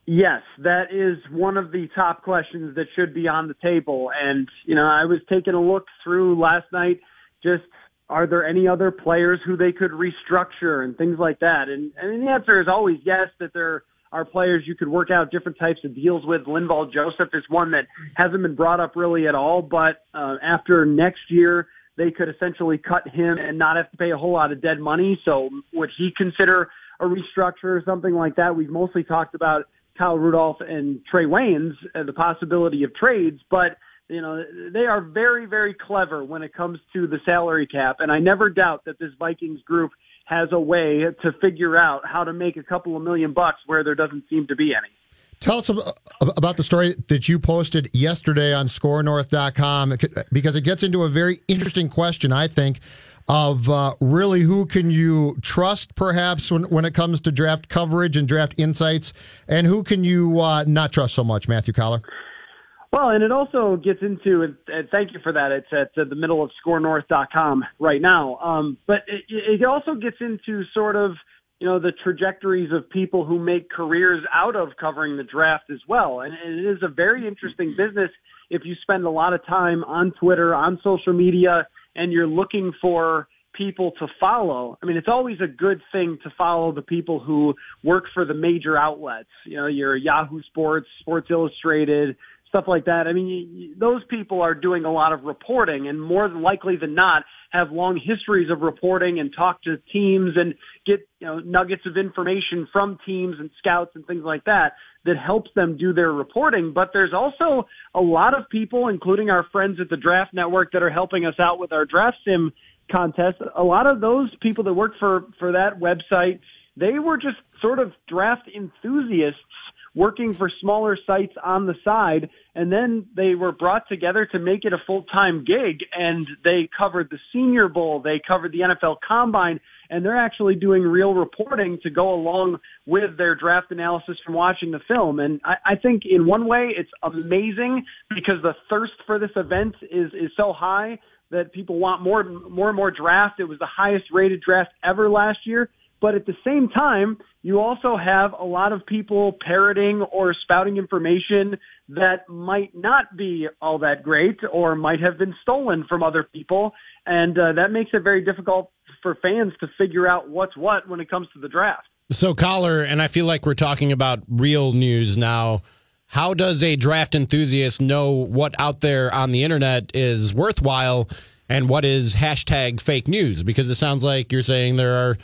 Yes, that is one of the top questions that should be on the table. And, you know, I was taking a look through last night, just are there any other players who they could restructure and things like that? And, and the answer is always yes, that there are players you could work out different types of deals with. Linval Joseph is one that hasn't been brought up really at all, but uh, after next year, they could essentially cut him and not have to pay a whole lot of dead money. So would he consider a restructure or something like that? We've mostly talked about Kyle Rudolph and Trey Waynes, uh, the possibility of trades, but you know, they are very, very clever when it comes to the salary cap. And I never doubt that this Vikings group has a way to figure out how to make a couple of million bucks where there doesn't seem to be any. Tell us about the story that you posted yesterday on Score North dot com, because it gets into a very interesting question, I think, of uh, really who can you trust, perhaps, when, when it comes to draft coverage and draft insights, and who can you uh, not trust so much, Matthew Collar? Well, and it also gets into, and, and thank you for that, it's at uh, the middle of Score North dot com right now, um, but it, it also gets into sort of, you know, the trajectories of people who make careers out of covering the draft as well. And, and it is a very interesting business if you spend a lot of time on Twitter, on social media, and you're looking for people to follow. I mean, it's always a good thing to follow the people who work for the major outlets, you know, your Yahoo Sports, Sports Illustrated, stuff like that. I mean, those people are doing a lot of reporting, and more than likely than not have long histories of reporting and talk to teams and get, you know, nuggets of information from teams and scouts and things like that that helps them do their reporting. But there's also a lot of people, including our friends at the Draft Network that are helping us out with our Draft Sim contest. A lot of those people that work for, for that website, they were just sort of draft enthusiasts working for smaller sites on the side, and then they were brought together to make it a full-time gig, and they covered the Senior Bowl, they covered the N F L Combine, and they're actually doing real reporting to go along with their draft analysis from watching the film. And I, I think in one way it's amazing because the thirst for this event is, is so high that people want more, more and more draft. It was the highest-rated draft ever last year. But at the same time, you also have a lot of people parroting or spouting information that might not be all that great or might have been stolen from other people. And uh, that makes it very difficult for fans to figure out what's what when it comes to the draft. So, Collar, and I feel like we're talking about real news now. How does a draft enthusiast know what out there on the internet is worthwhile and what is hashtag fake news? Because it sounds like you're saying there are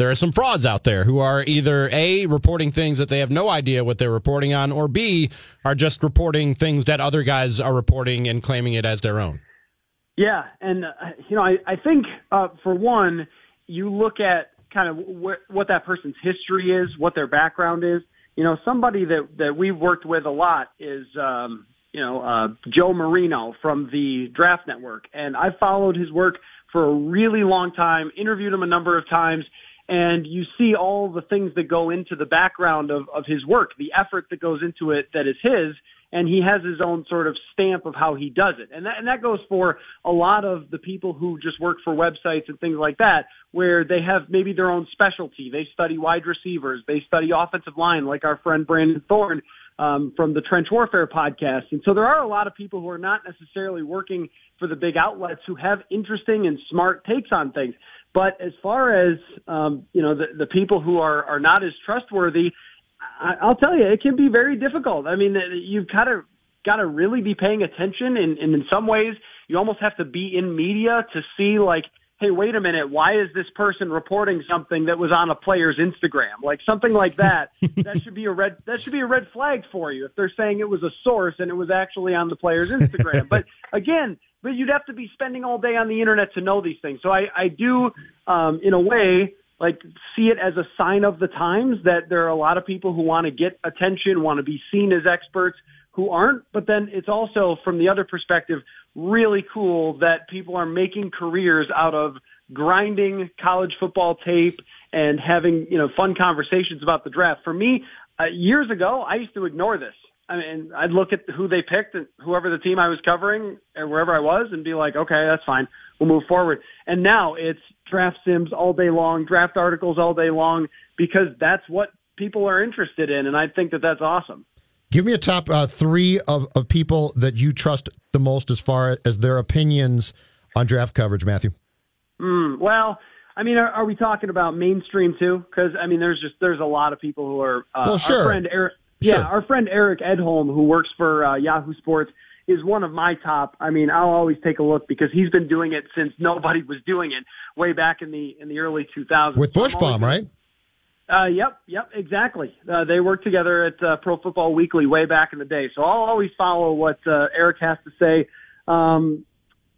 There are some frauds out there who are either A, reporting things that they have no idea what they're reporting on, or B, are just reporting things that other guys are reporting and claiming it as their own. Yeah, and, uh, you know, I, I think, uh, for one, you look at kind of wh- what that person's history is, what their background is. You know, somebody that, that we've worked with a lot is, um, you know, uh, Joe Marino from the Draft Network, and I followed his work for a really long time, interviewed him a number of times, and you see all the things that go into the background of, of his work, the effort that goes into it that is his, and he has his own sort of stamp of how he does it. And that, and that goes for a lot of the people who just work for websites and things like that, where they have maybe their own specialty. They study wide receivers. They study offensive line, like our friend Brandon Thorne um, from the Trench Warfare podcast. And so there are a lot of people who are not necessarily working for the big outlets who have interesting and smart takes on things. But as far as, um, you know, the, the people who are, are not as trustworthy, I, I'll tell you, it can be very difficult. I mean, you've got to got to really be paying attention. And, and in some ways, you almost have to be in media to see, like, hey, wait a minute, why is this person reporting something that was on a player's Instagram? Like something like that. that should be a red that should be a red flag for you if they're saying it was a source and it was actually on the player's Instagram. But again, but you'd have to be spending all day on the internet to know these things. So I, I do, um, in a way, like see it as a sign of the times that there are a lot of people who want to get attention, want to be seen as experts who aren't. But then it's also, from the other perspective, really cool that people are making careers out of grinding college football tape and having, you know, fun conversations about the draft. For me, uh, years ago, I used to ignore this. I mean, I'd look at who they picked, and whoever the team I was covering and wherever I was, and be like, okay, that's fine. We'll move forward. And now it's draft sims all day long, draft articles all day long, because that's what people are interested in. And I think that that's awesome. Give me a top uh, three of, of people that you trust the most as far as their opinions on draft coverage, Matthew. Mm, well, I mean, are, are we talking about mainstream too? Because, I mean, there's just there's a lot of people who are uh, well, sure. Our friend Eric. Yeah, sure. Our friend Eric Edholm, who works for uh, Yahoo Sports, is one of my top. I mean, I'll always take a look because he's been doing it since nobody was doing it way back in the in the early two thousands. With Bushbaum, right? Uh, yep, yep, exactly. Uh, they worked together at uh, Pro Football Weekly way back in the day. So I'll always follow what uh, Eric has to say. Um,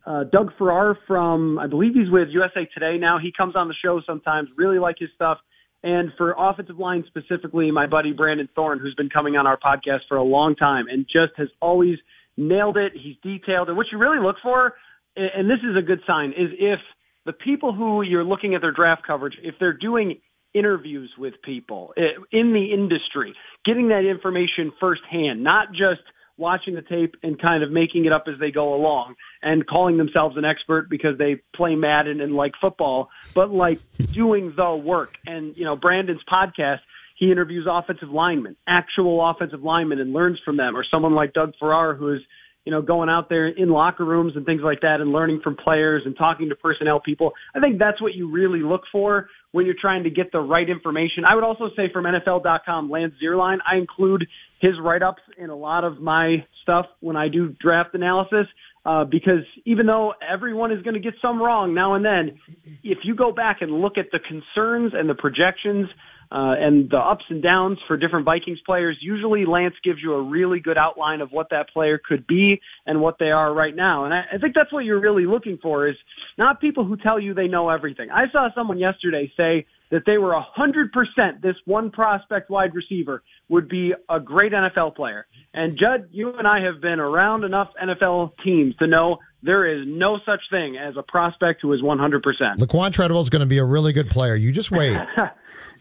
uh, Doug Farrar from, I believe he's with U S A Today now. He comes on the show sometimes. Really like his stuff. And for offensive line specifically, my buddy Brandon Thorne, who's been coming on our podcast for a long time and just has always nailed it. He's detailed. And what you really look for, and this is a good sign, is if the people who you're looking at their draft coverage, if they're doing interviews with people in the industry, getting that information firsthand, not just watching the tape and kind of making it up as they go along and calling themselves an expert because they play Madden and like football, but like doing the work. And, you know, Brandon's podcast, he interviews offensive linemen, actual offensive linemen, and learns from them, or someone like Doug Farrar, who is, you know, going out there in locker rooms and things like that and learning from players and talking to personnel people. I think that's what you really look for when you're trying to get the right information. I would also say from N F L dot com, Lance Zierlein, I include his write-ups in a lot of my stuff when I do draft analysis, uh, because even though everyone is going to get some wrong now and then, if you go back and look at the concerns and the projections uh, and the ups and downs for different Vikings players, usually Lance gives you a really good outline of what that player could be and what they are right now. And I, I think that's what you're really looking for, is not people who tell you they know everything. I saw someone yesterday say that they were one hundred percent this one prospect wide receiver would be a great N F L player. And, Judd, you and I have been around enough N F L teams to know there is no such thing as a prospect who is one hundred percent. Laquan Treadwell is going to be a really good player. You just wait.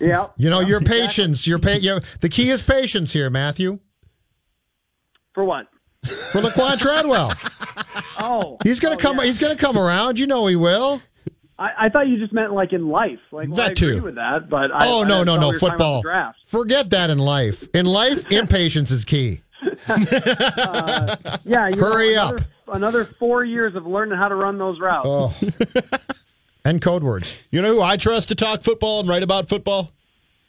Yeah. You know, your patience. Your pa- you know, the key is patience here, Matthew. For what? For Laquan Treadwell. Oh. He's going to oh, come yeah. He's going to come around. You know he will. I, I thought you just meant like in life. Like, well, that I agree too. With that, but I, oh I, no, I no, no, we football. Forget that in life. In life, impatience is key. uh, yeah, you hurry know, another, up. Another four years of learning how to run those routes. Oh. And code words. You know who I trust to talk football and write about football?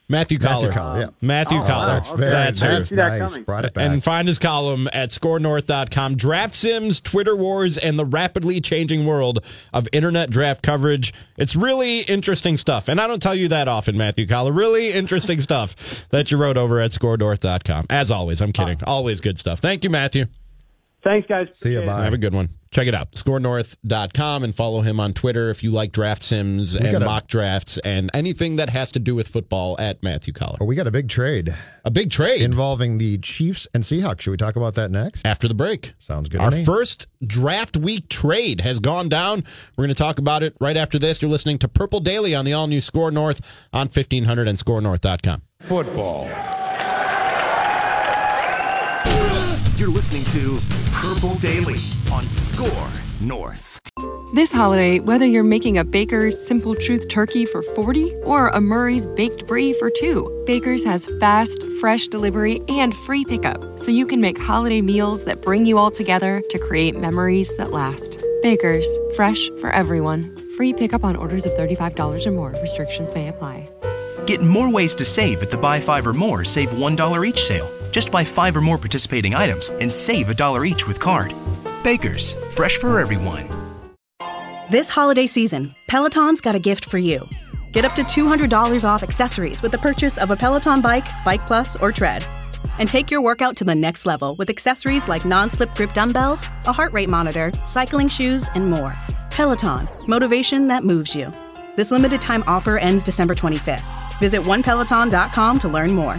Matthew Collar. Matthew Collar. Yeah. Matthew oh, Collar. Wow. That's, okay. That's very nice. That brought it back. And find his column at score north dot com. Draft Sims, Twitter Wars, and the rapidly changing world of internet draft coverage. It's really interesting stuff. And I don't tell you that often, Matthew Collar. Really interesting stuff that you wrote over at score north dot com. As always, I'm kidding. Oh. Always good stuff. Thank you, Matthew. Thanks, guys. See you. Bye. Have a good one. Check it out. score north dot com and follow him on Twitter if you like draft sims we and gotta, mock drafts and anything that has to do with football at Matthew Collar. Oh, we got a big trade. A big trade. Involving the Chiefs and Seahawks. Should we talk about that next? After the break. Sounds good. Our to me. First draft week trade has gone down. We're going to talk about it right after this. You're listening to Purple Daily on the all-new Score North on fifteen hundred and score north dot com. Football. You're listening to Purple Daily on Score North. This holiday, whether you're making a Baker's Simple Truth turkey for forty or a Murray's Baked Brie for two, Baker's has fast, fresh delivery and free pickup, so you can make holiday meals that bring you all together to create memories that last. Baker's, fresh for everyone. Free pickup on orders of thirty-five dollars or more. Restrictions may apply. Get more ways to save at the Buy Five or More, Save one dollar each sale. Just buy five or more participating items and save a dollar each with card. Baker's, fresh for everyone. This holiday season, Peloton's got a gift for you. Get up to two hundred dollars off accessories with the purchase of a Peloton bike, Bike Plus, or Tread. And take your workout to the next level with accessories like non-slip grip dumbbells, a heart rate monitor, cycling shoes, and more. Peloton, motivation that moves you. This limited time offer ends December twenty-fifth. Visit one peloton dot com to learn more.